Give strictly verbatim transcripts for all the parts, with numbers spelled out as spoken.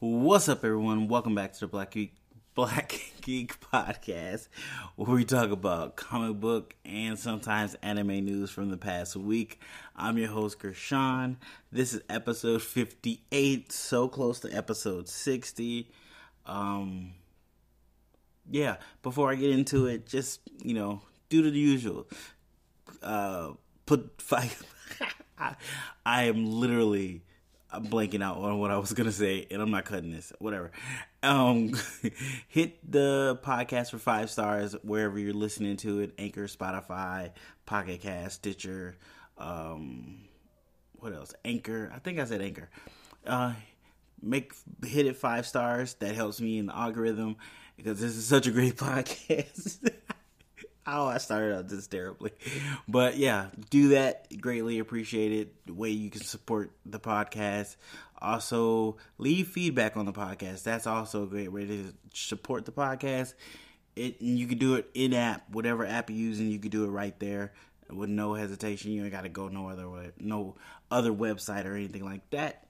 What's up, everyone? Welcome back to the Black Geek, Black Geek Podcast, where we talk about comic book and sometimes anime news from the past week. I'm your host, Krishan. This is episode fifty-eight, so close to episode sixty. Um, yeah, before I get into it, just, you know, do the usual. Uh, put five... I, I am literally... I'm blanking out on what I was going to say, and I'm not cutting this. Whatever. Um, hit the podcast for five stars wherever you're listening to it. Anchor, Spotify, Pocket Cast, Stitcher. Um, what else? Anchor. I think I said Anchor. Uh, make hit it five stars. That helps me in the algorithm because this is such a great podcast. Oh, I started out this terribly. But yeah, do that. Greatly appreciate it. The way you can support the podcast. Also, leave feedback on the podcast. That's also a great way to support the podcast. It You can do it in-app. Whatever app you're using, you can do it right there with no hesitation. You ain't got to go no other way, no other website or anything like that.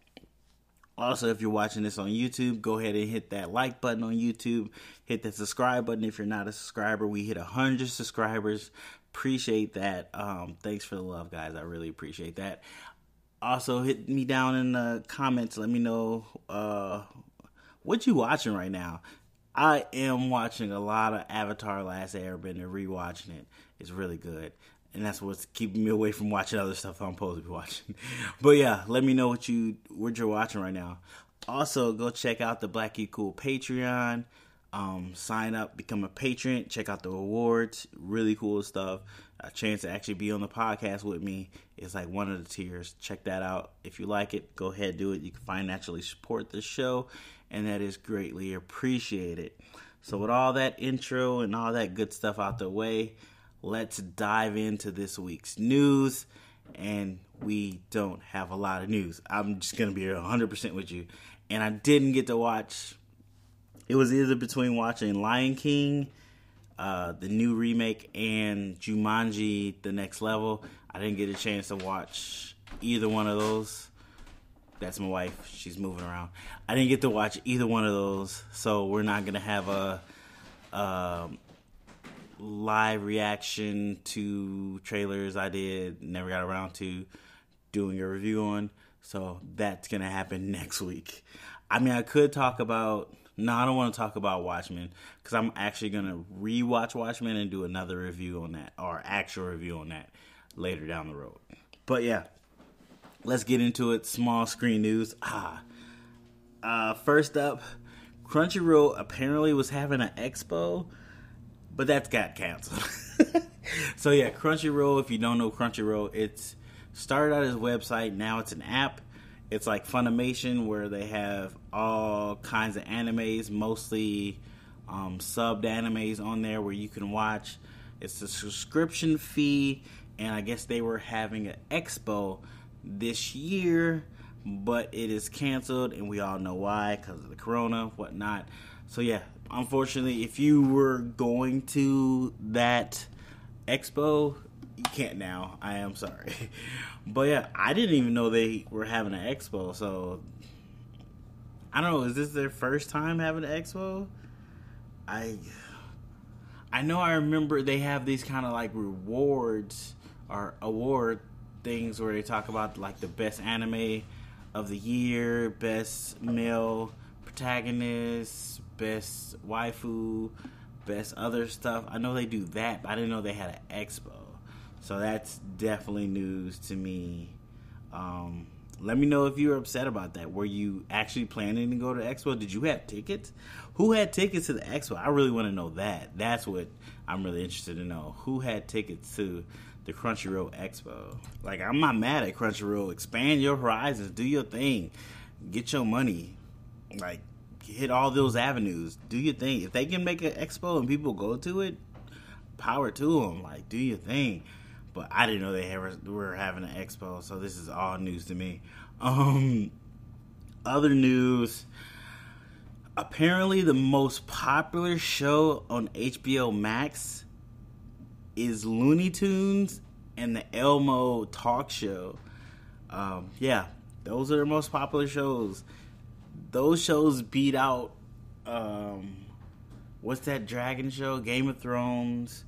Also, if you're watching this on YouTube, go ahead and hit that like button on YouTube. Hit that subscribe button if you're not a subscriber. We hit one hundred subscribers. Appreciate that. Um, thanks for the love, guys. I really appreciate that. Also, hit me down in the comments. Let me know uh, what you watching right now. I am watching a lot of Avatar: Last Airbender, rewatching it. It's really good. And that's what's keeping me away from watching other stuff I'm supposed to be watching. But yeah, let me know what, you, what you're watching right now. Also, go check out the Black Geek Cool Patreon. Um, sign up, become a patron. Check out the awards. Really cool stuff. A chance to actually be on the podcast with me is like one of the tiers. Check that out. If you like it, go ahead, do it. You can financially support the show, and that is greatly appreciated. So with all that intro and all that good stuff out the way, let's dive into this week's news, and we don't have a lot of news. I'm just going to be one hundred percent with you, and I didn't get to watch. It was either between watching Lion King, uh, the new remake, and Jumanji, The Next Level. I didn't get a chance to watch either one of those. That's my wife. She's moving around. I didn't get to watch either one of those, so we're not going to have a... Um, live reaction to trailers I did, never got around to doing a review on. So that's going to happen next week. I mean, I could talk about... No, I don't want to talk about Watchmen, because I'm actually going to rewatch Watchmen and do another review on that, or actual review on that later down the road. But yeah, let's get into it. Small screen news. Ah, uh, First up, Crunchyroll apparently was having an expo, but that's got canceled. So yeah, Crunchyroll, if you don't know Crunchyroll, it's started out as a website, now it's an app. It's like Funimation, where they have all kinds of animes, mostly um, subbed animes on there where you can watch. It's a subscription fee, and I guess they were having an expo this year, but it is canceled, and we all know why, because of the corona, whatnot. So yeah, unfortunately, if you were going to that expo, you can't now. I am sorry. But yeah, I didn't even know they were having an expo, so I don't know. Is this their first time having an expo? I I know I remember they have these kind of like rewards or award things where they talk about like the best anime of the year, best male protagonist, best waifu, best other stuff. I know they do that, but I didn't know they had an expo. So that's definitely news to me. Um, let me know if you were upset about that. Were you actually planning to go to the expo? Did you have tickets? Who had tickets to the expo? I really want to know that. That's what I'm really interested to know. Who had tickets to the Crunchyroll Expo? Like, I'm not mad at Crunchyroll. Expand your horizons. Do your thing. Get your money. Like, hit all those avenues. Do your thing. If they can make an expo and people go to it, power to them. Like, do your thing. But I didn't know they were having an expo, so this is all news to me. Um, other news. Apparently, the most popular show on H B O Max is Looney Tunes and the Elmo Talk Show. Um, yeah, those are the most popular shows. Those shows beat out, um, what's that dragon show? Game of Thrones,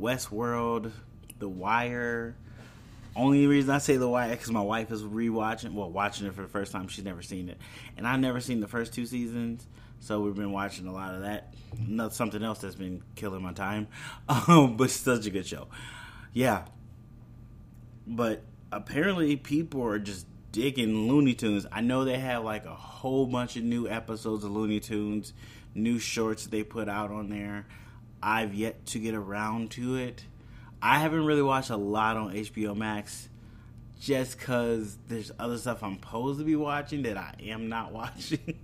Westworld, The Wire. Only reason I say The Wire because my wife is rewatching, well, watching it for the first time. She's never seen it, and I've never seen the first two seasons, so we've been watching a lot of that. Not something else that's been killing my time, um, but such a good show. Yeah, but apparently people are just digging Looney Tunes. I know they have like a whole bunch of new episodes of Looney Tunes, new shorts they put out on there. I've yet to get around to it. I haven't really watched a lot on H B O Max just because there's other stuff I'm supposed to be watching that I am not watching.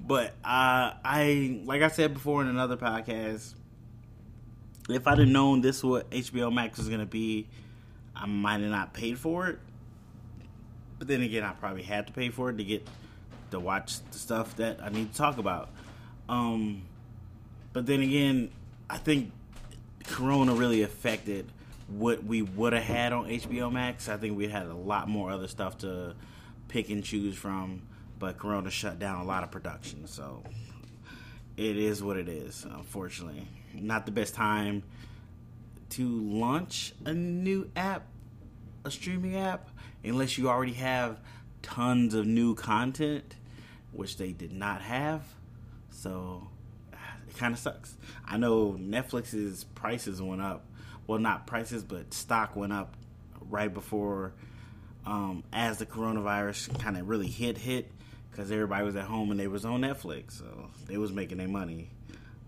But uh, I, like I said before in another podcast, if I'd have known this is what H B O Max was going to be, I might have not paid for it. But then again, I probably had to pay for it to get to watch the stuff that I need to talk about. Um, but then again, I think Corona really affected what we would have had on H B O Max. I think we had a lot more other stuff to pick and choose from, but Corona shut down a lot of production, so it is what it is, unfortunately. Not the best time to launch a new app, a streaming app, unless you already have tons of new content, which they did not have, so it kind of sucks. I know Netflix's prices went up. Well, not prices, but stock went up right before, um, as the coronavirus kind of really hit, hit, because everybody was at home and they was on Netflix, so they was making their money.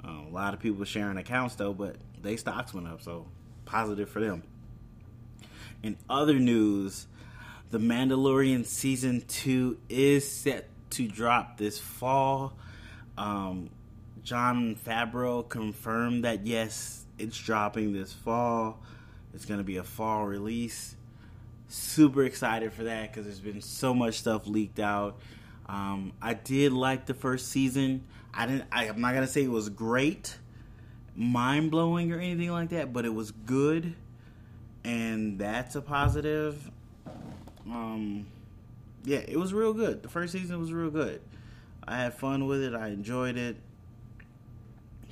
Uh, a lot of people were sharing accounts, though, but they stocks went up, so positive for them. In other news, The Mandalorian Season two is set to drop this fall. Um... Jon Favreau confirmed that, yes, it's dropping this fall. It's going to be a fall release. Super excited for that because there's been so much stuff leaked out. Um, I did like the first season. I didn't, I, I'm not going to say it was great, mind-blowing or anything like that, but it was good, and that's a positive. Um, yeah, it was real good. The first season was real good. I had fun with it. I enjoyed it.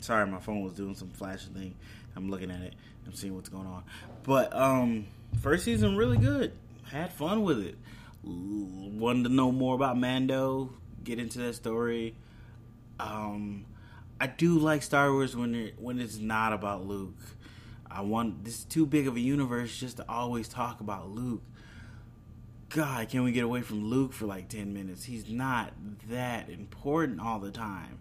Sorry, my phone was doing some flashing thing. I'm looking at it. I'm seeing what's going on. But um, first season, really good. Had fun with it. Wanted to know more about Mando. Get into that story. Um, I do like Star Wars when it, when it's not about Luke. I want this is too big of a universe just to always talk about Luke. God, can we get away from Luke for like ten minutes? He's not that important all the time.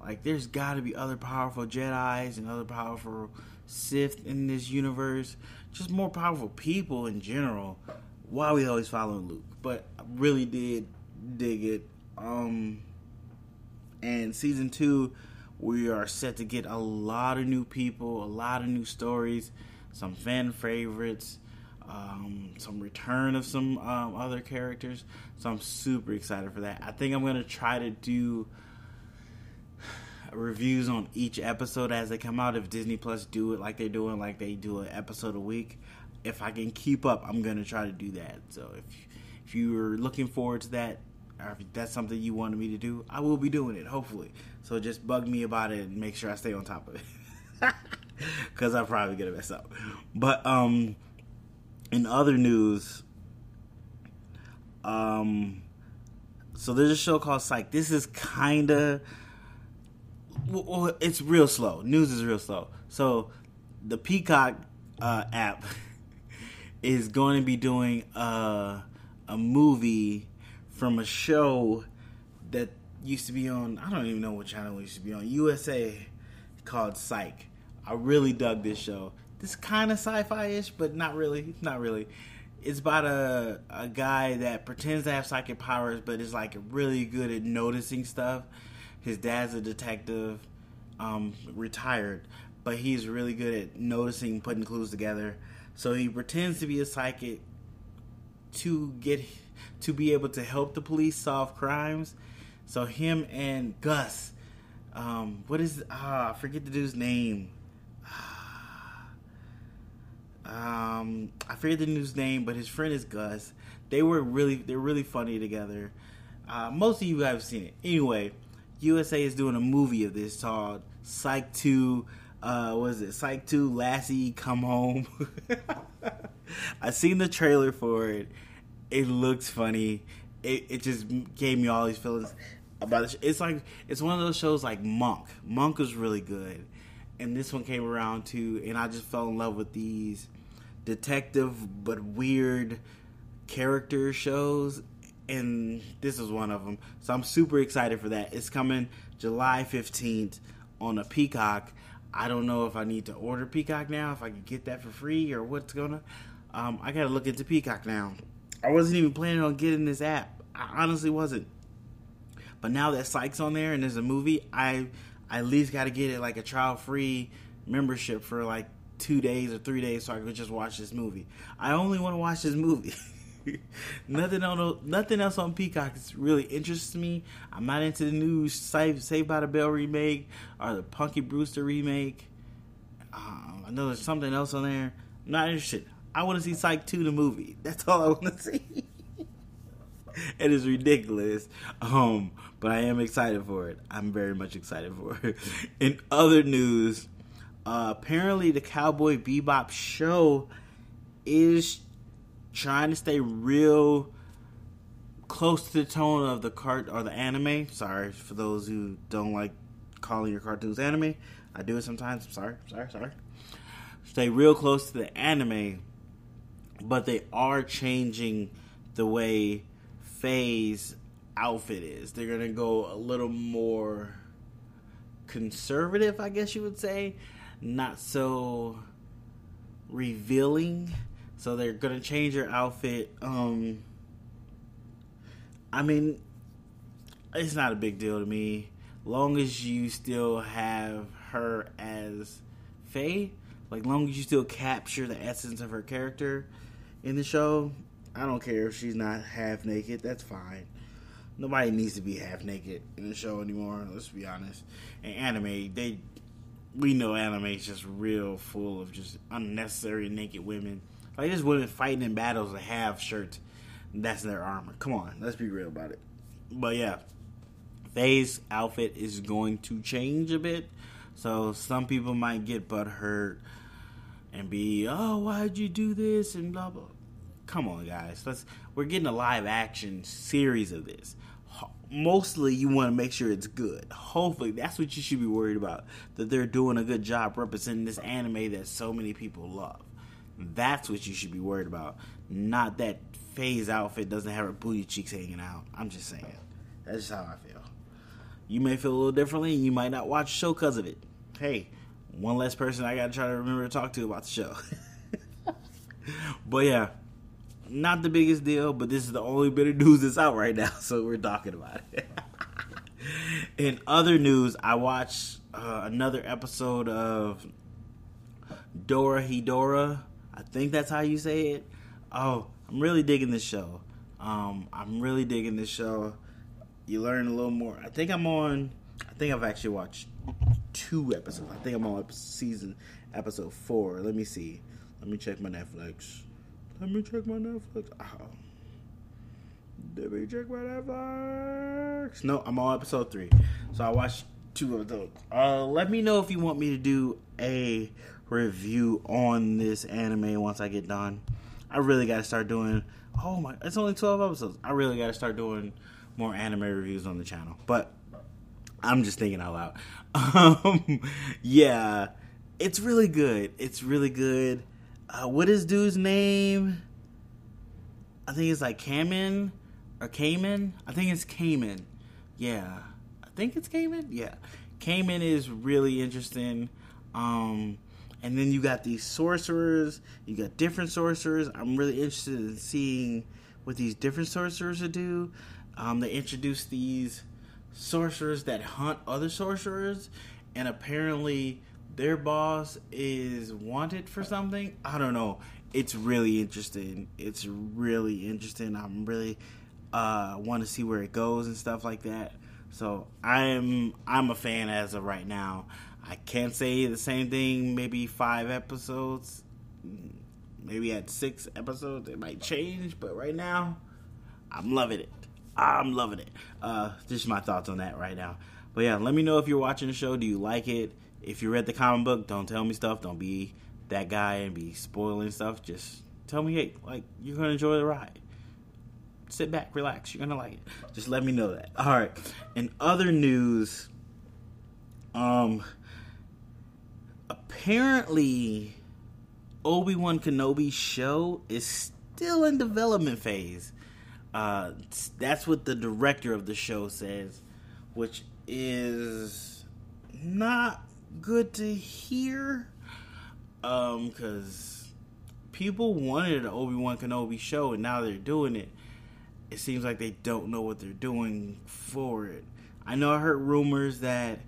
Like, there's got to be other powerful Jedis and other powerful Sith in this universe. Just more powerful people in general. Why are we always following Luke? But I really did dig it. Um, and season two, we are set to get a lot of new people, a lot of new stories, some fan favorites, um, some return of some um, other characters. So I'm super excited for that. I think I'm going to try to do reviews on each episode as they come out. If Disney Plus do it like they're doing, like they do an episode a week, if I can keep up, I'm going to try to do that. So if, if you're looking forward to that, or if that's something you wanted me to do, I will be doing it, hopefully. So just bug me about it and make sure I stay on top of it. Because I'm probably going to mess up. But um, in other news, um, so there's a show called Psych. This is kind of... Well, it's real slow. News is real slow. So the Peacock uh, app is going to be doing uh, a movie from a show that used to be on, I don't even know what channel it used to be on, U S A, called Psych. I really dug this show. This kind of sci-fi-ish, but not really. Not really. It's about a, a guy that pretends to have psychic powers, but is like really good at noticing stuff. His dad's a detective, um, retired, but he's really good at noticing, putting clues together. So he pretends to be a psychic to get to be able to help the police solve crimes. So him and Gus, um, what is, ah, I forget the dude's name. Ah, um, I forget the dude's name, but his friend is Gus. They were really, they're really funny together. Uh, most of you guys have seen it. Anyway, U S A is doing a movie of this called Psych two, uh, what is it? Psych two: Lassie Come Home. I seen the trailer for it. It looks funny. It it just gave me all these feelings about it. It's like, it's one of those shows like Monk. Monk was really good. And this one came around too, and I just fell in love with these detective but weird character shows, and this is one of them. So I'm super excited for that. It's coming July fifteenth on a Peacock. I don't know if I need to order Peacock now, if I can get that for free or what's gonna. Um, I gotta look into Peacock now. I wasn't even planning on getting this app. I honestly wasn't. But now that Psych's on there and there's a movie, I I at least gotta get it like a trial free membership for like two days or three days so I could just watch this movie. I only want to watch this movie. Nothing on nothing else on Peacock really interests me. I'm not into the new Save, Saved by the Bell remake or the Punky Brewster remake. Um, I know there's something else on there. I'm not interested. I want to see Psych two, the movie. That's all I want to see. It is ridiculous, um, but I am excited for it. I'm very much excited for it. In other news, uh, apparently the Cowboy Bebop show is trying to stay real close to the tone of the cart or the anime. Sorry for those who don't like calling your cartoons anime. I do it sometimes. I'm sorry, sorry, sorry. Stay real close to the anime, but they are changing the way Faye's outfit is. They're gonna go a little more conservative, I guess you would say, not so revealing. So they're gonna change her outfit. Um, I mean, it's not a big deal to me, long as you still have her as Faye. Like, long as you still capture the essence of her character in the show. I don't care if she's not half naked. That's fine. Nobody needs to be half naked in the show anymore. Let's be honest. And anime, they we know anime is just real full of just unnecessary naked women. Like, there's women fighting in battles that have shirts. That's their armor. Come on, let's be real about it. But yeah, Faye's outfit is going to change a bit, so some people might get butthurt and be, oh, why'd you do this and blah blah. Come on, guys. Let's. We're getting a live action series of this. Ho- mostly, you want to make sure it's good. Hopefully, that's what you should be worried about. That they're doing a good job representing this anime that so many people love. That's what you should be worried about. Not that Faye's outfit doesn't have her booty cheeks hanging out. I'm just saying. That's just how I feel. You may feel a little differently, and you might not watch the show because of it. Hey, one less person I got to try to remember to talk to about the show. But yeah. Not the biggest deal, but this is the only bit of news that's out right now, so we're talking about it. In other news, I watched uh, another episode of Dora Hedora. I think that's how you say it. Oh, I'm really digging this show. Um, I'm really digging this show. You learn a little more. I think I'm on, I think I've actually watched two episodes. I think I'm on season episode four. Let me see. Let me check my Netflix. Let me check my Netflix. Oh. Let me check my Netflix. No, I'm on episode three. So I watched two of those. Uh, let me know if you want me to do a review on this anime once I get done. I really got to start doing... Oh my... It's only twelve episodes. I really got to start doing more anime reviews on the channel. But I'm just thinking out loud. Um, yeah. It's really good. It's really good. Uh, what is dude's name? I think it's like Kamen or Kamen. I think it's Kamen. Yeah. I think it's Kamen. Yeah. Kamen is really interesting. Um, and then you got these sorcerers. You got different sorcerers. I'm really interested in seeing what these different sorcerers will do. Um, they introduce these sorcerers that hunt other sorcerers. And apparently... their boss is wanted for something. I don't know. It's really interesting. It's really interesting. I'm really uh, want to see where it goes and stuff like that. So I'm I'm a fan as of right now. I can't say the same thing. Maybe five episodes, Maybe at six episodes, it might change. But right now, I'm loving it. I'm loving it. Uh, just my thoughts on that right now. But yeah, let me know if you're watching the show. Do you like it? If you read the comic book, don't tell me stuff. Don't be that guy and be spoiling stuff. Just tell me, hey, like, you're going to enjoy the ride. Sit back, relax. You're going to like it. Just let me know that. All right. In other news, um, apparently Obi-Wan Kenobi's show is still in development phase. Uh, that's what the director of the show says, which is not good to hear, um, because people wanted an Obi-Wan Kenobi show, and now they're doing it. It seems like they don't know what they're doing for it. I know I heard rumors that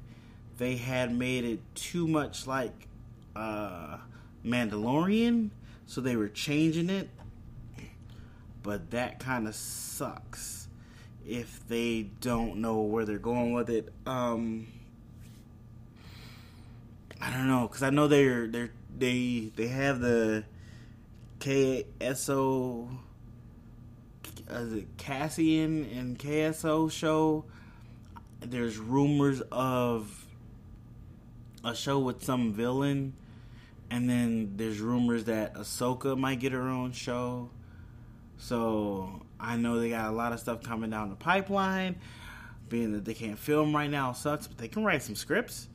they had made it too much like uh, Mandalorian, so they were changing it, but that kind of sucks if they don't know where they're going with it. Um, I don't know, because I know they're they're they they have the K S O, is it Cassian and K S O show. There's rumors of a show with some villain, and then there's rumors that Ahsoka might get her own show. So I know they got a lot of stuff coming down the pipeline. Being that they can't film right now sucks, but they can write some scripts.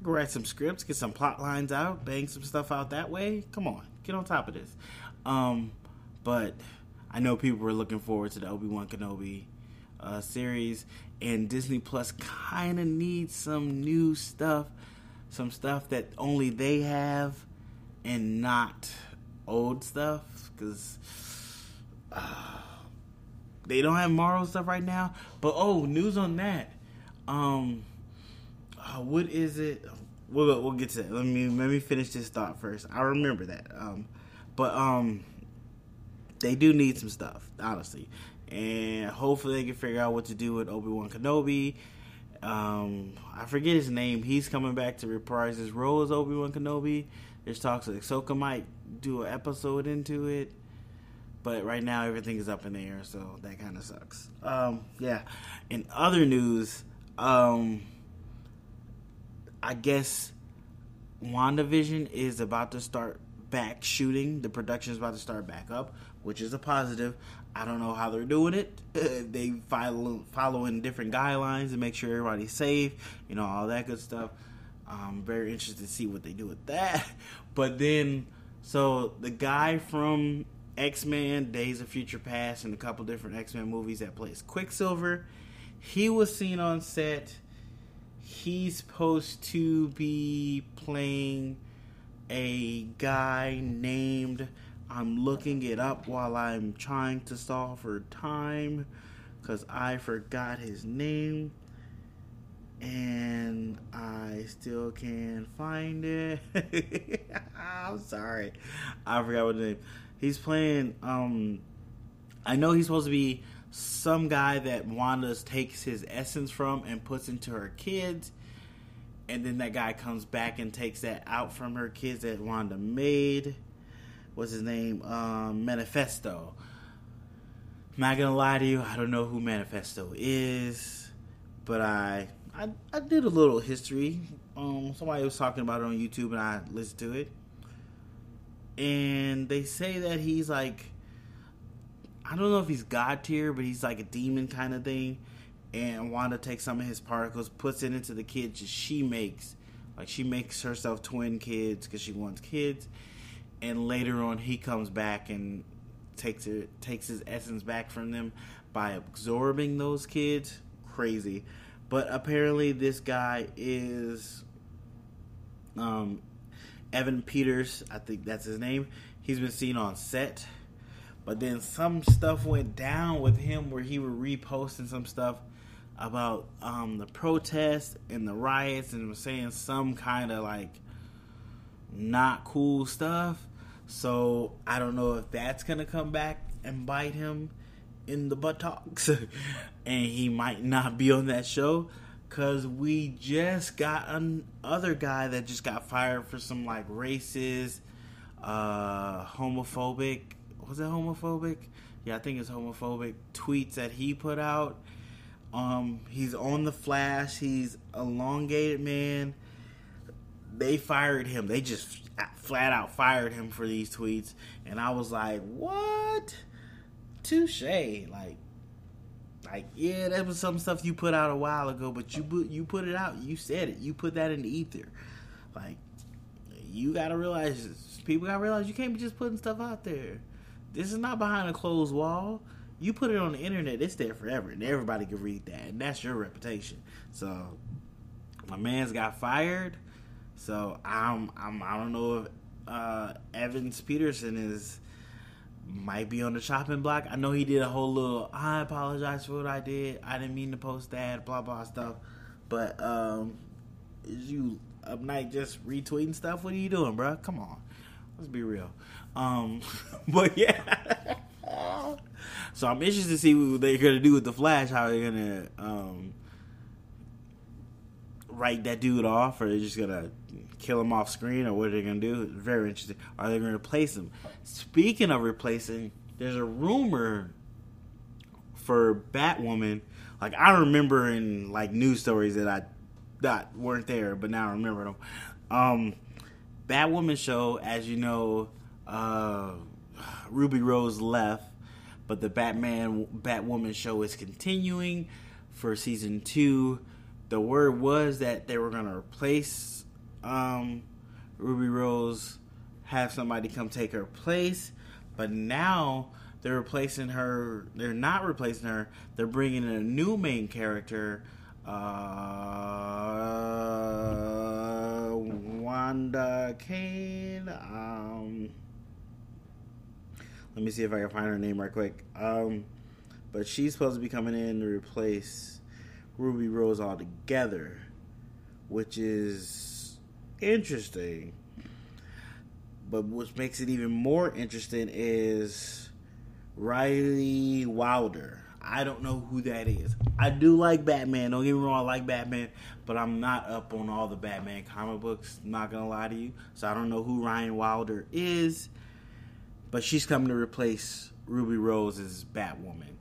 They can write some scripts, get some plot lines out, bang some stuff out that way. Come on, get on top of this. Um, but I know people were looking forward to the Obi-Wan Kenobi uh, series, and Disney Plus kind of needs some new stuff, some stuff that only they have, and not old stuff, because Uh, they don't have Marvel stuff right now. But oh, news on that. Um, uh, what is it? We'll we'll get to that. Let me let me finish this thought first. I remember that. Um, but um, they do need some stuff, honestly, and hopefully they can figure out what to do with Obi-Wan Kenobi. Um, I forget his name. He's coming back to reprise his role as Obi-Wan Kenobi. There's talks that Ahsoka might do an episode into it. But right now, everything is up in the air, so that kind of sucks. Um, yeah. In other news, um, I guess WandaVision is about to start back shooting. The production is about to start back up, which is a positive. I don't know how they're doing it. They follow, following different guidelines to make sure everybody's safe, you know, all that good stuff. I'm very interested to see what they do with that. But then, so the guy from X-Men, Days of Future Past, and a couple different X-Men movies that plays Quicksilver, he was seen on set. He's supposed to be playing a guy named, I'm looking it up while I'm trying to solve for time, because I forgot his name, and I still can't find it. I'm sorry. I forgot what the name. He's playing, um, I know he's supposed to be some guy that Wanda takes his essence from and puts into her kids. And then that guy comes back and takes that out from her kids that Wanda made. What's his name? Um, Manifesto. I'm not going to lie to you. I don't know who Manifesto is. But I, I, I did a little history. Um, somebody was talking about it on YouTube and I listened to it. And they say that he's like, I don't know if he's God tier, but he's like a demon kind of thing. And Wanda takes some of his particles, puts it into the kids that she makes. Like she makes herself twin kids because she wants kids. And later on he comes back and takes it, takes his essence back from them by absorbing those kids. Crazy. But apparently this guy is Um... Evan Peters, I think that's his name. He's been seen on set. But then some stuff went down with him where he was reposting some stuff about um, the protests and the riots and was saying some kind of like not cool stuff. So I don't know if that's going to come back and bite him in the buttocks. And he might not be on that show. Because we just got another guy that just got fired for some, like, racist uh, homophobic, was it homophobic? Yeah, I think it's homophobic tweets that he put out. Um, he's on The Flash. He's elongated, man. They fired him. They just flat out fired him for these tweets. And I was like, what? Touche. Like, like yeah, that was some stuff you put out a while ago, but you put, you put it out. You said it. You put that in the ether. Like, you got to realize, people got to realize you can't be just putting stuff out there. This is not behind a closed wall. You put it on the internet, it's there forever, and everybody can read that, and that's your reputation. So, my man's got fired. So I'm, I'm, I don't know if uh, Evans Peterson is might be on the chopping block. I know he did a whole little, I apologize for what I did. I didn't mean to post that, blah blah stuff. But um, is you up night just retweeting stuff? What are you doing, bro? Come on, let's be real. Um, but yeah. So I'm interested to see what they're gonna do with The Flash. How they're gonna um, write that dude off, or they're just gonna kill him off screen, or what they're gonna do. Very interesting. Are they gonna replace him? Speaking of replacing, there's a rumor for Batwoman. Like, I remember in like news stories that I that weren't there, but now I remember them. Um, Batwoman show, as you know, uh, Ruby Rose left. But the Batman, Batwoman show is continuing for season two. The word was that they were going to replace um, Ruby Rose, have somebody come take her place. But now they're replacing her. They're not replacing her. They're bringing in a new main character, uh, Wanda Kane. Um... Let me see if I can find her name right quick. Um, but she's supposed to be coming in to replace Ruby Rose altogether, which is interesting. But what makes it even more interesting is Riley Wilder. I don't know who that is. I do like Batman. Don't get me wrong, I like Batman. But I'm not up on all the Batman comic books. I'm not going to lie to you. So I don't know who Ryan Wilder is. But she's coming to replace Ruby Rose as Batwoman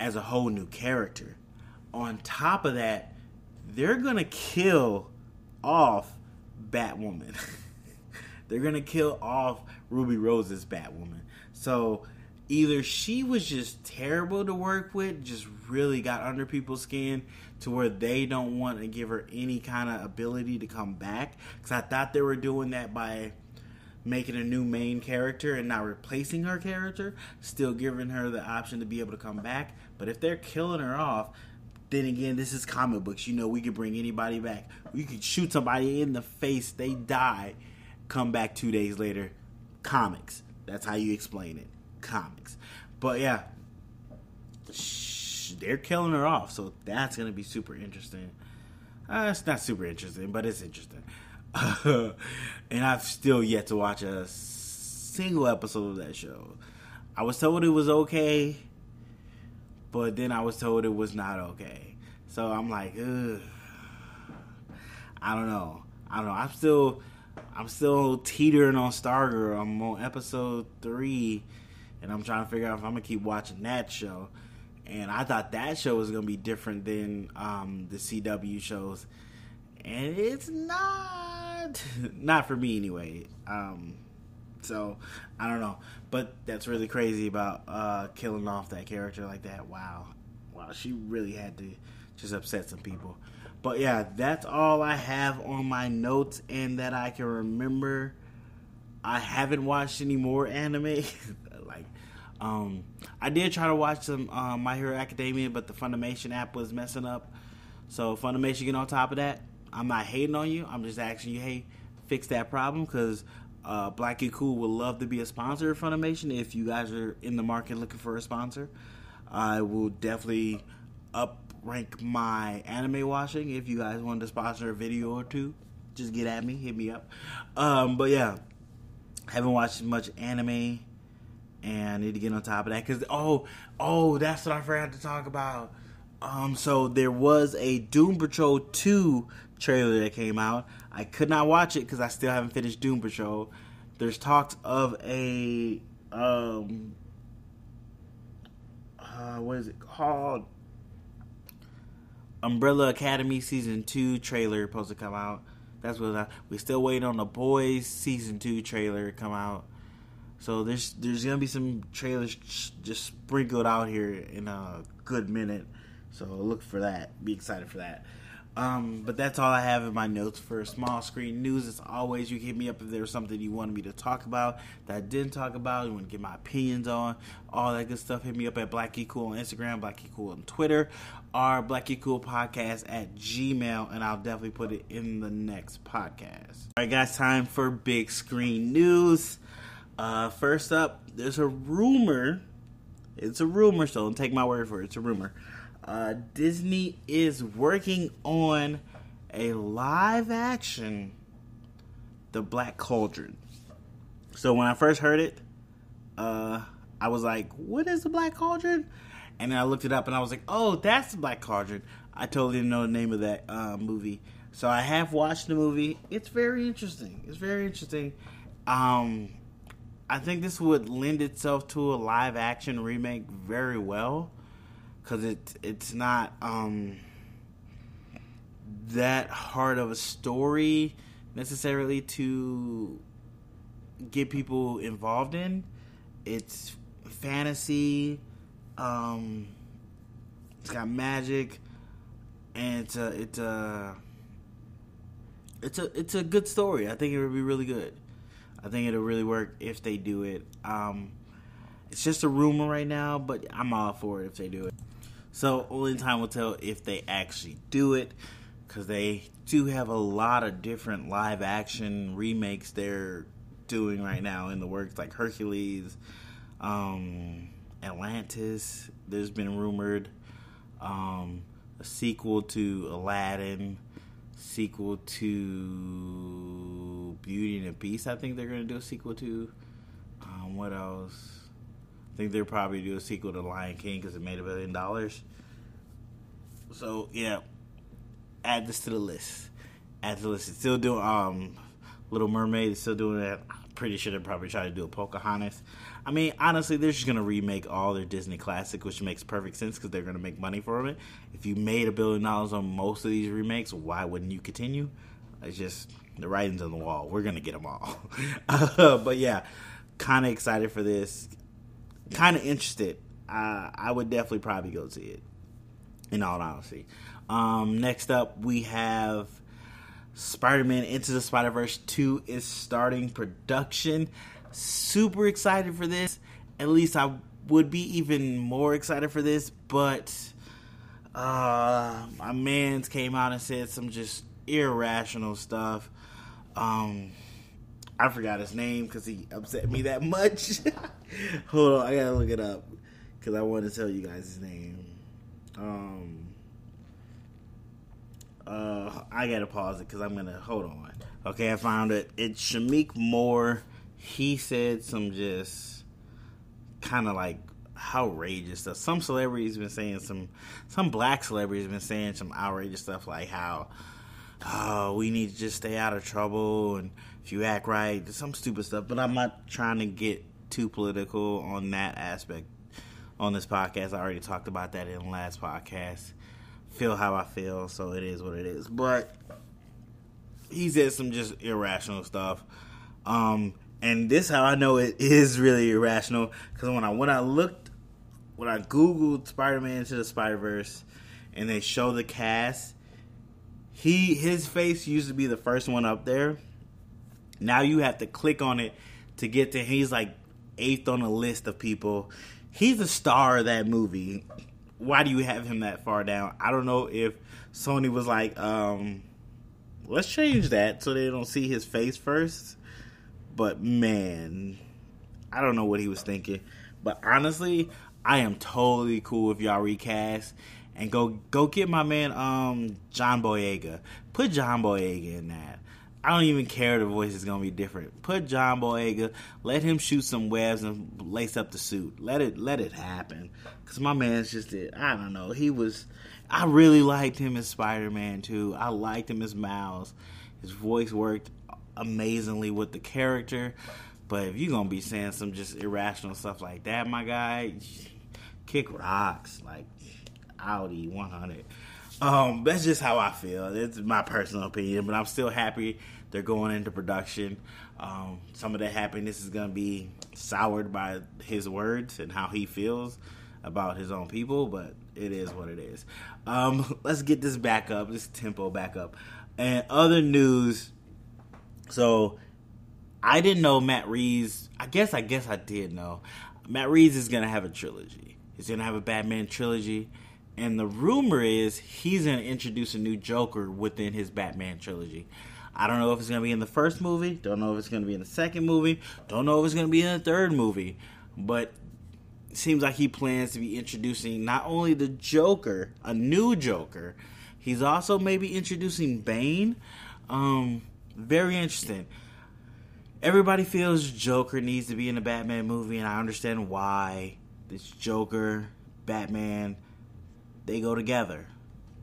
as a whole new character. On top of that, they're going to kill off Batwoman. They're going to kill off Ruby Rose as Batwoman. So either she was just terrible to work with, just really got under people's skin to where they don't want to give her any kind of ability to come back. Because I thought they were doing that by making a new main character and not replacing her character, still giving her the option to be able to come back. But if they're killing her off, then again, this is comic books. You know, we could bring anybody back. We could shoot somebody in the face, they die, come back two days later. Comics. That's how you explain it. Comics. But yeah, shh, they're killing her off, so that's going to be super interesting. Uh, it's not super interesting, but it's interesting. Uh, and I've still yet to watch a single episode of that show. I was told it was okay, but then I was told it was not okay. So I'm like, ugh. I don't know. I don't know. I'm still, I'm still teetering on Stargirl. I'm on episode three, and I'm trying to figure out if I'm gonna keep watching that show. And I thought that show was gonna be different than um, the C W shows. And it's not, not for me anyway. Um, so, I don't know. But that's really crazy about uh, killing off that character like that. Wow. Wow, she really had to just upset some people. But yeah, that's all I have on my notes and that I can remember. I haven't watched any more anime. Like, um, I did try to watch some uh, My Hero Academia, but the Funimation app was messing up. So, Funimation, get on top of that. I'm not hating on you. I'm just asking you, hey, fix that problem, because uh, Black and Cool would love to be a sponsor of Funimation. If you guys are in the market looking for a sponsor, I will definitely up-rank my anime watching. If you guys want to sponsor a video or two, just get at me, hit me up. Um, but yeah, haven't watched much anime, and I need to get on top of that, because, oh, oh, that's what I forgot to talk about. Um, so there was a Doom Patrol two trailer that came out. I could not watch it because I still haven't finished Doom Patrol. There's talks of a um, uh, what is it called? Umbrella Academy season two trailer supposed to come out. That's what I, we still waiting on the Boys season two trailer to come out. So there's there's gonna be some trailers just sprinkled out here in a good minute. So look for that. Be excited for that. Um, but that's all I have in my notes for small screen news. As always, you hit me up if there's something you wanted me to talk about that I didn't talk about, you want to get my opinions on, all that good stuff. Hit me up at Black Geek Cool on Instagram, Black Geek Cool on Twitter, or Black Geek Cool Podcast at Gmail, and I'll definitely put it in the next podcast. All right, guys, time for big screen news. Uh, first up, there's a rumor. It's a rumor, so don't take my word for it. It's a rumor. Uh, Disney is working on a live-action The Black Cauldron. So when I first heard it, uh, I was like, what is The Black Cauldron? And then I looked it up and I was like, oh, that's The Black Cauldron. I totally didn't know the name of that uh, movie. So I have watched the movie. It's very interesting. It's very interesting. Um, I think this would lend itself to a live-action remake very well. Because it, it's not um, that hard of a story necessarily to get people involved in. It's fantasy. Um, it's got magic, and it's a it's a it's a it's a good story. I think it would be really good. I think it'll really work if they do it. Um, it's just a rumor right now, but I'm all for it if they do it. So only time will tell if they actually do it, because they do have a lot of different live action remakes they're doing right now in the works, like Hercules, um, Atlantis. There's been rumored um, a sequel to Aladdin, sequel to Beauty and the Beast. I think they're going to do a sequel to um, what else? I think they'll probably do a sequel to Lion King because it made a billion dollars. So, yeah. Add this to the list. Add to the list. It's still doing um, Little Mermaid. It's still doing that. I'm pretty sure they're probably trying to do a Pocahontas. I mean, honestly, they're just going to remake all their Disney classics, which makes perfect sense because they're going to make money from it. If you made a billion dollars on most of these remakes, why wouldn't you continue? It's just the writing's on the wall. We're going to get them all. uh, but, yeah. Kind of excited for this. Kind of interested. Uh, I would definitely probably go see it, in all honesty. Um, next up, we have Spider-Man Into the Spider-Verse two is starting production. Super excited for this. At least I would be even more excited for this. But uh, my mans came out and said some just irrational stuff. Um... I forgot his name because he upset me that much. Hold on, I gotta look it up because I want to tell you guys his name. Um, uh, I gotta pause it because I'm gonna hold on. Okay, I found it. It's Shamik Moore. He said some just kind of like outrageous stuff. Some celebrities been saying some, some black celebrities been saying some outrageous stuff like how. Oh, we need to just stay out of trouble, and if you act right, some stupid stuff. But I'm not trying to get too political on that aspect on this podcast. I already talked about that in the last podcast. Feel how I feel, so it is what it is. But he said some just irrational stuff. Um, and this is how I know it is really irrational, because when I, when I looked, when I Googled Spider-Man Into the Spider-Verse, and they show the cast, He his face used to be the first one up there. Now you have to click on it to get to him. He's like eighth on the list of people. He's the star of that movie. Why do you have him that far down? I don't know if Sony was like, um, let's change that so they don't see his face first. But man, I don't know what he was thinking. But honestly, I am totally cool if y'all recast. And go go get my man um, John Boyega. Put John Boyega in that. I don't even care if the voice is going to be different. Put John Boyega. Let him shoot some webs and lace up the suit. Let it let it happen. Because my man's just, it, I don't know. He was, I really liked him as Spider-Man too. I liked him as Miles. His voice worked. amazingly with the character. But if you're going to be saying some just irrational stuff like that, my guy, kick rocks. Like, Audi one hundred. Um, that's just how I feel. It's my personal opinion, but I'm still happy they're going into production. Um, some of that happiness is going to be soured by his words and how he feels about his own people, but it is what it is. Um, let's get this back up, this tempo back up. And other news, so I didn't know Matt Reeves, I guess I guess I did know, Matt Reeves is going to have a trilogy. He's going to have a Batman trilogy. And the rumor is he's going to introduce a new Joker within his Batman trilogy. I don't know if it's going to be in the first movie. Don't know if it's going to be in the second movie. Don't know if it's going to be in the third movie. But it seems like he plans to be introducing not only the Joker, a new Joker. He's also maybe introducing Bane. Um, very interesting. Everybody feels Joker needs to be in a Batman movie, and I understand why. This Joker, Batman, they go together.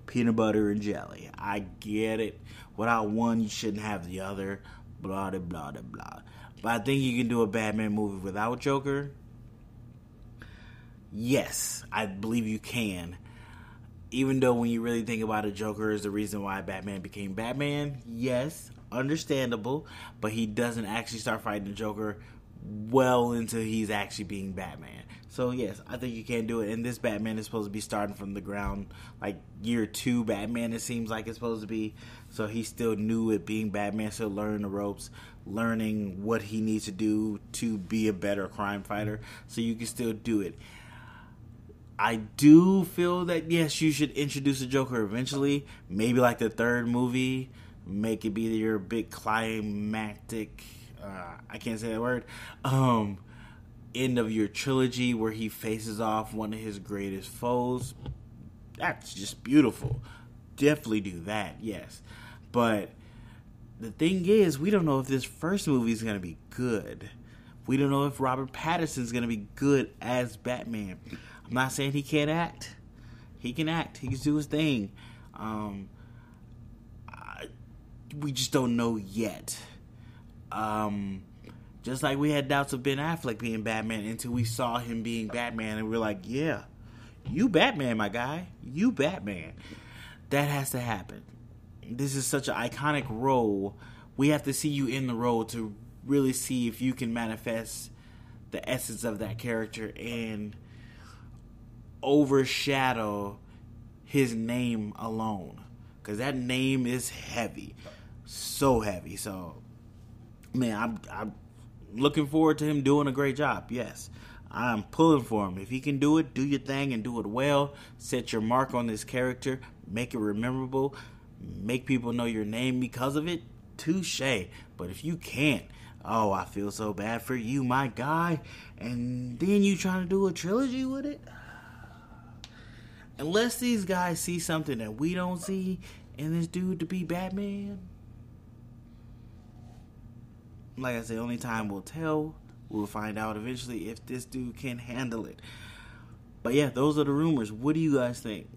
Peanut butter and jelly. I get it. Without one, you shouldn't have the other. Blah, blah, blah, blah. But I think you can do a Batman movie without Joker. Yes, I believe you can. Even though when you really think about it, Joker is the reason why Batman became Batman. Yes, understandable. But he doesn't actually start fighting the Joker well until he's actually being Batman. So, yes, I think you can do it. And this Batman is supposed to be starting from the ground, like year two Batman, it seems like it's supposed to be. So he's still new at being Batman, still learning the ropes, learning what he needs to do to be a better crime fighter. So you can still do it. I do feel that, yes, you should introduce the Joker eventually. Maybe like the third movie. Make it be your big climactic, uh, I can't say that word, um... end of your trilogy where he faces off one of his greatest foes. That's just beautiful. Definitely do that, yes. But the thing is, we don't know if this first movie is going to be good. We don't know if Robert Pattinson's going to be good as Batman. I'm not saying he can't act. He can act. He can do his thing. Um, I, we just don't know yet. Um... Just like we had doubts of Ben Affleck being Batman until we saw him being Batman and we were like, yeah, you Batman, my guy. You Batman. That has to happen. This is such an iconic role. We have to see you in the role to really see if you can manifest the essence of that character and overshadow his name alone. Because that name is heavy. So heavy. So, man, I'm... I'm looking forward to him doing a great job. Yes, I'm pulling for him. If he can do it, do your thing and do it well. Set your mark on this character. Make it memorable. Make people know your name because of it. Touche. But if you can't, oh, I feel so bad for you, my guy. And then you trying to do a trilogy with it? Unless these guys see something that we don't see in this dude to be Batman... Like I said, only time will tell. We'll find out eventually if this dude can handle it. But yeah, those are the rumors. What do you guys think?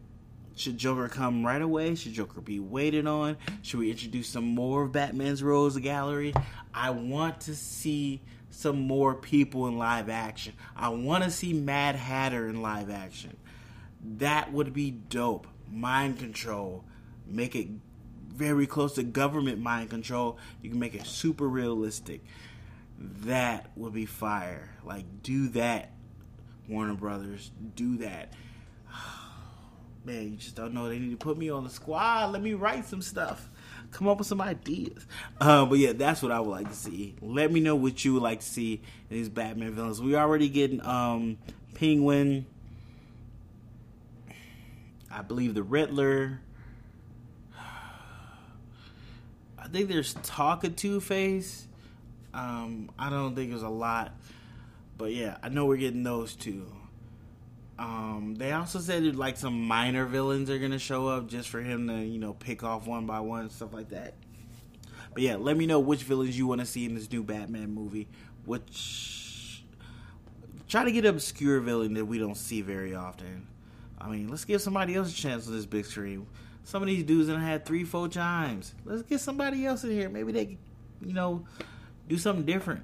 Should Joker come right away? Should Joker be waited on? Should we introduce some more of Batman's Rose Gallery? I want to see some more people in live action. I want to see Mad Hatter in live action. That would be dope. Mind control. Make it very close to government mind control. You can make it super realistic. That would be fire. Like, do that, Warner Brothers. Do that. Man, you just don't know. They need to put me on the squad. Let me write some stuff. Come up with some ideas. Uh, but yeah, that's what I would like to see. Let me know what you would like to see in these Batman villains. We're already getting um, Penguin. I believe the Riddler. I think there's talk of Two-Face. Um, I don't think there's a lot. But yeah, I know we're getting those two. Um, they also said that, like, some minor villains are going to show up just for him to, you know, pick off one by one, stuff like that. But yeah, let me know which villains you want to see in this new Batman movie. Which... Try to get an obscure villain that we don't see very often. I mean, let's give somebody else a chance on this big screen. Some of these dudes done had three, four times. Let's get somebody else in here. Maybe they can you know, do something different.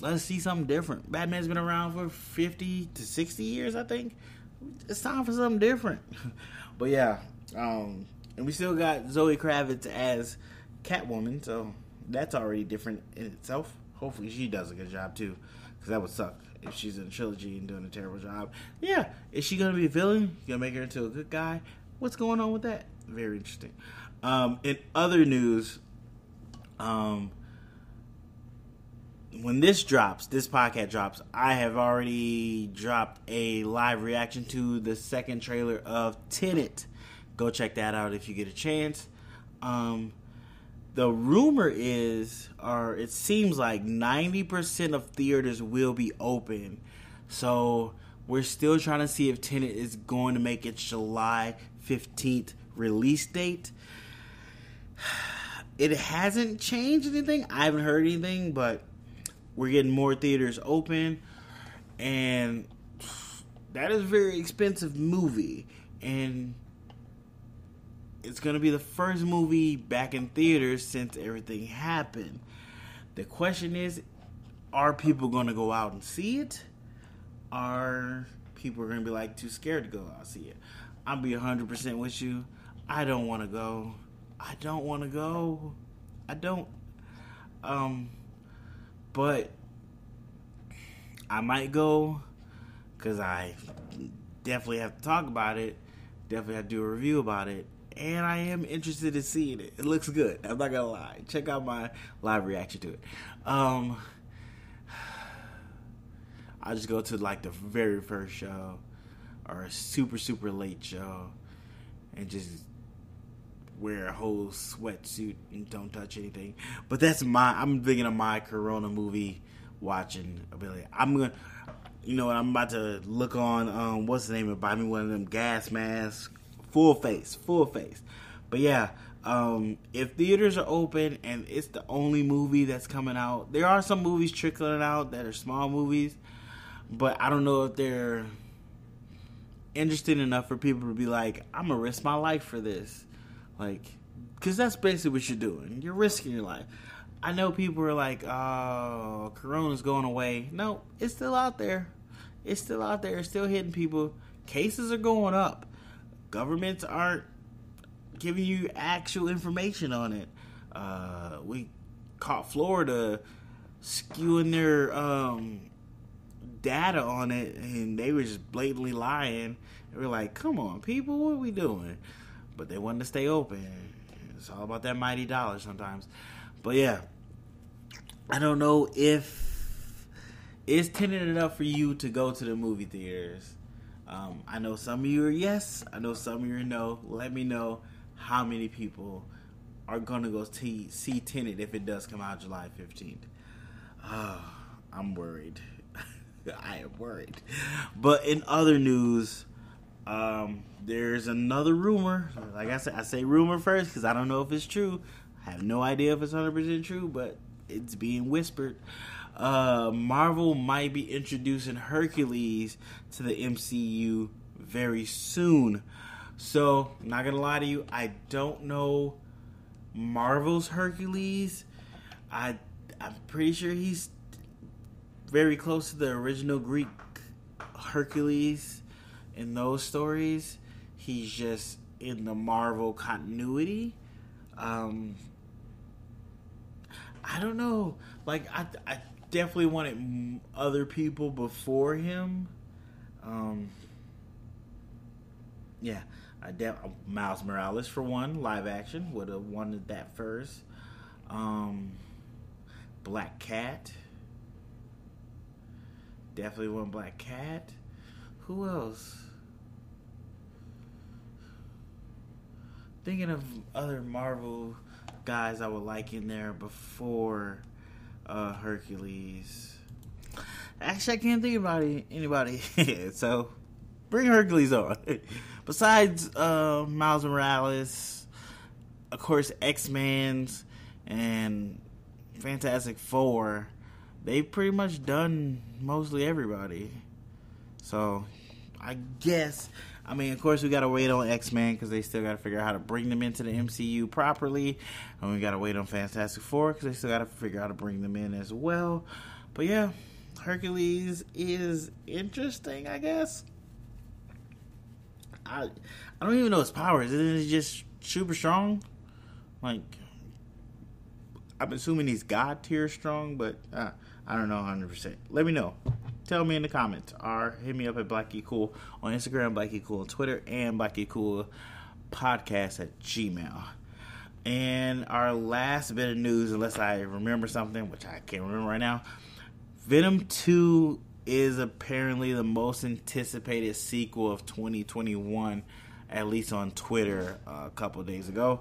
Let's see something different. Batman's been around for fifty to sixty years, I think. It's time for something different. But yeah, um, and we still got Zoe Kravitz as Catwoman, so that's already different in itself. Hopefully she does a good job too, because that would suck if she's in a trilogy and doing a terrible job. Yeah, is she going to be a villain? You going to make her into a good guy? What's going on with that? Very interesting. Um, in other news, um, when this drops, this podcast drops, I have already dropped a live reaction to the second trailer of Tenet. Go check that out if you get a chance. Um, the rumor is, or it seems like ninety percent of theaters will be open. So we're still trying to see if Tenet is going to make its July fifteenth release date. It hasn't changed anything. I haven't heard anything, but we're getting more theaters open, and that is a very expensive movie, and it's going to be the first movie back in theaters since everything happened. The question is, are people going to go out and see it? Are people going to be like too scared to go out and see it? I'll be one hundred percent with you. I don't want to go. I don't want to go. I don't. Um... But I might go, because I definitely have to talk about it, definitely have to do a review about it, and I am interested in seeing it. It looks good. I'm not going to lie. Check out my live reaction to it. Um, I'll just go to like the very first show, or a super, super late show, and just wear a whole sweatsuit and don't touch anything. But that's my, I'm thinking of my Corona movie watching ability. I'm going to, you know, I'm about to look on, um, what's the name of, buy me one of them gas masks. Full face, full face. But yeah, um, if theaters are open and it's the only movie that's coming out, there are some movies trickling out that are small movies, but I don't know if they're interesting enough for people to be like, I'm going to risk my life for this. Like, because that's basically what you're doing. You're risking your life. I know people are like, oh, Corona's going away. No, it's still out there. It's still out there. It's still hitting people. Cases are going up. Governments aren't giving you actual information on it. Uh, we caught Florida skewing their um, data on it, and they were just blatantly lying. They were like, come on, people, what are we doing? But they wanted to stay open. It's all about that mighty dollar sometimes. But yeah, I don't know if it's Tenet enough for you to go to the movie theaters. Um, I know some of you are yes. I know some of you are no. Let me know how many people are going to go t- see Tenet if it does come out July fifteenth. Uh, I'm worried. I am worried. But in other news, Um, there's another rumor. Like I said, I say rumor first because I don't know if it's true. I have no idea if it's one hundred percent true, but it's being whispered. Uh, Marvel might be introducing Hercules to the M C U very soon. So, I'm not going to lie to you, I don't know Marvel's Hercules. I, I'm pretty sure he's very close to the original Greek Hercules. In those stories, he's just in the Marvel continuity. Um, I don't know. Like, I, I definitely wanted other people before him. Um, yeah, I de- Miles Morales, for one, live action, would have wanted that first. Um, Black Cat. Definitely want Black Cat. Who else? Thinking of other Marvel guys I would like in there before uh, Hercules. Actually, I can't think about anybody. So, bring Hercules on. Besides uh, Miles Morales, of course, X-Men and Fantastic Four, they've pretty much done mostly everybody. So, I guess. I mean, of course, we got to wait on X-Men because they still got to figure out how to bring them into the M C U properly. And we got to wait on Fantastic Four because they still got to figure out how to bring them in as well. But yeah, Hercules is interesting, I guess. I I don't even know his powers. Isn't it just super strong? Like, I'm assuming he's God tier strong, but uh, I don't know one hundred percent. Let me know. Tell me in the comments, or hit me up at BlackGeekCool on Instagram, BlackGeekCool on Twitter, and BlackGeekCoolPodcast at Gmail. And our last bit of news, unless I remember something, which I can't remember right now, Venom two is apparently the most anticipated sequel of twenty twenty-one, at least on Twitter a couple days ago.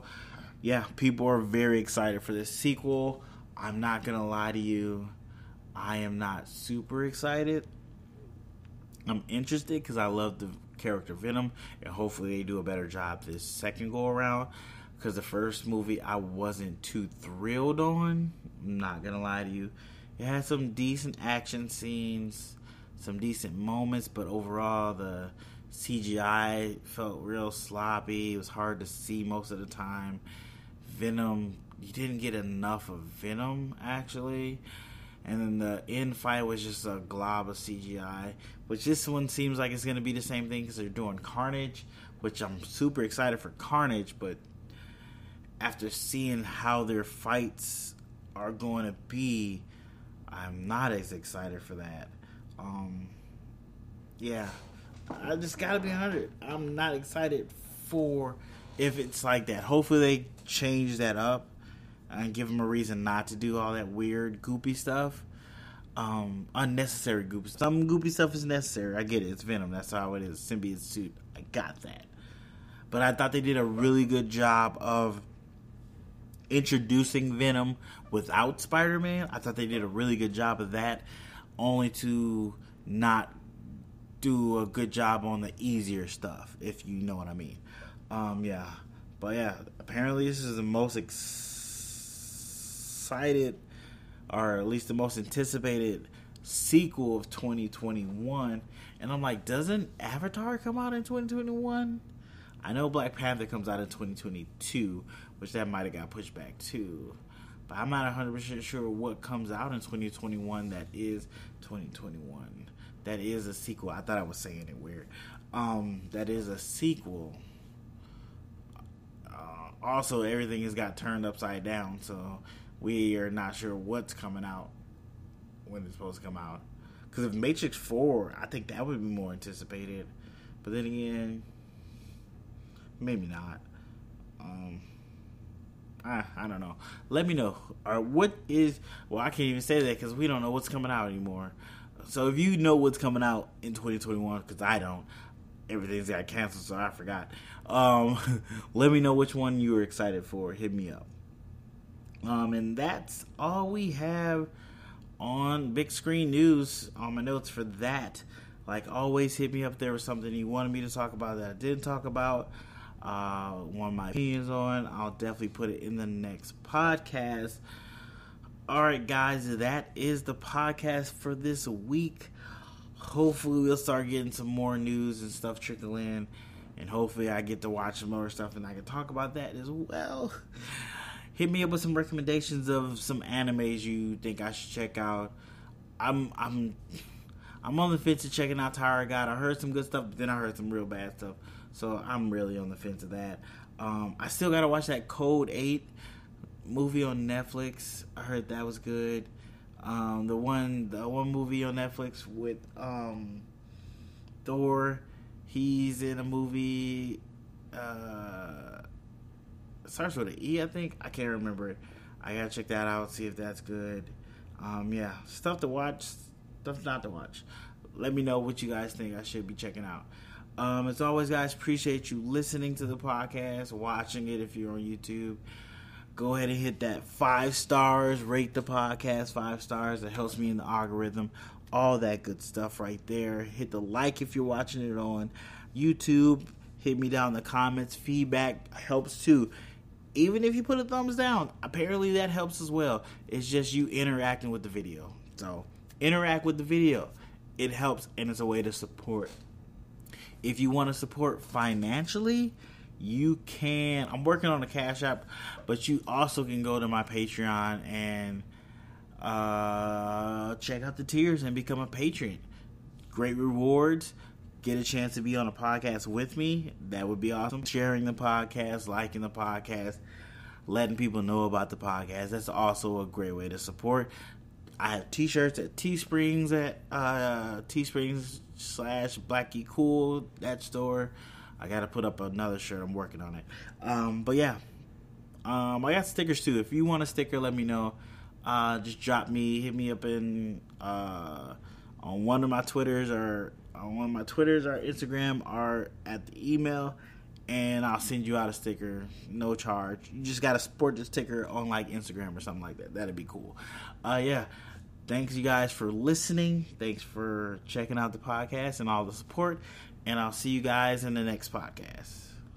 Yeah, people are very excited for this sequel. I'm not going to lie to you. I am not super excited. I'm interested because I love the character Venom, and hopefully they do a better job this second go around, because the first movie I wasn't too thrilled on. I'm not going to lie to you. It had some decent action scenes, some decent moments, but overall the C G I felt real sloppy. It was hard to see most of the time. Venom, you didn't get enough of Venom, actually. And then the end fight was just a glob of C G I. Which this one seems like it's going to be the same thing because they're doing Carnage. Which I'm super excited for Carnage. But after seeing how their fights are going to be, I'm not as excited for that. Um, yeah. I just got to be one hundred. I'm not excited for if it's like that. Hopefully they change that up and give them a reason not to do all that weird, goopy stuff. Um, unnecessary goopy. Some goopy stuff is necessary. I get it. It's Venom. That's how it is. Symbiote suit. I got that. But I thought they did a really good job of introducing Venom without Spider-Man. I thought they did a really good job of that, only to not do a good job on the easier stuff, if you know what I mean. Um, yeah. But yeah, apparently this is the most exciting, excited, or at least the most anticipated sequel of twenty twenty-one. And I'm like, doesn't Avatar come out in twenty twenty-one? I know Black Panther comes out in twenty twenty-two, which that might have got pushed back too. But I'm not one hundred percent sure what comes out in twenty twenty-one that is twenty twenty-one. That is a sequel. I thought I was saying it weird. Um, that is a sequel. Uh, also, everything has got turned upside down, so we are not sure what's coming out when it's supposed to come out. Because if Matrix four, I think that would be more anticipated. But then again, maybe not. Um, I, I don't know. Let me know. Or what is... Well, I can't even say that because we don't know what's coming out anymore. So if you know what's coming out in twenty twenty-one, because I don't. Everything's got canceled, so I forgot. Um, let me know which one you were excited for. Hit me up. Um, and that's all we have on Big Screen News. On my notes for that, like always, hit me up if there was something you wanted me to talk about that I didn't talk about. Uh, one of my opinions on, I'll definitely put it in the next podcast. All right, guys, that is the podcast for this week. Hopefully, we'll start getting some more news and stuff trickle in, and hopefully, I get to watch some more stuff and I can talk about that as well. Hit me up with some recommendations of some animes you think I should check out. I'm I'm I'm on the fence of checking out Tower of God. I heard some good stuff, but then I heard some real bad stuff. So I'm really on the fence of that. Um, I still gotta watch that Code eight movie on Netflix. I heard that was good. Um, the one the one movie on Netflix with um, Thor. He's in a movie. Uh, Starts with an E, I think. I can't remember it. I gotta check that out, see if that's good. Um, yeah, stuff to watch, stuff not to watch. Let me know what you guys think I should be checking out. Um, as always, guys, appreciate you listening to the podcast, watching it if you're on YouTube. Go ahead and hit that five stars, rate the podcast five stars. It helps me in the algorithm, all that good stuff right there. Hit the like if you're watching it on YouTube. Hit me down in the comments. Feedback helps too. Even if you put a thumbs down, apparently that helps as well. It's just you interacting with the video. So, interact with the video. It helps, and it's a way to support. If you want to support financially, you can. I'm working on a Cash App, but you also can go to my Patreon and uh, check out the tiers and become a patron. Great rewards. Get a chance to be on a podcast with me. That would be awesome. Sharing the podcast, liking the podcast, letting people know about the podcast. That's also a great way to support. I have t-shirts at Teesprings at uh, Teesprings slash Black Geek Cool, that store. I got to put up another shirt. I'm working on it. Um, but yeah, um, I got stickers too. If you want a sticker, let me know. Uh, just drop me, hit me up in uh, on one of my Twitters or on one of my Twitters or Instagram or at the email, and I'll send you out a sticker, no charge. You just got to sport the sticker on like Instagram or something like that. That'd be cool. Uh, yeah. Thanks, you guys, for listening. Thanks for checking out the podcast and all the support. And I'll see you guys in the next podcast.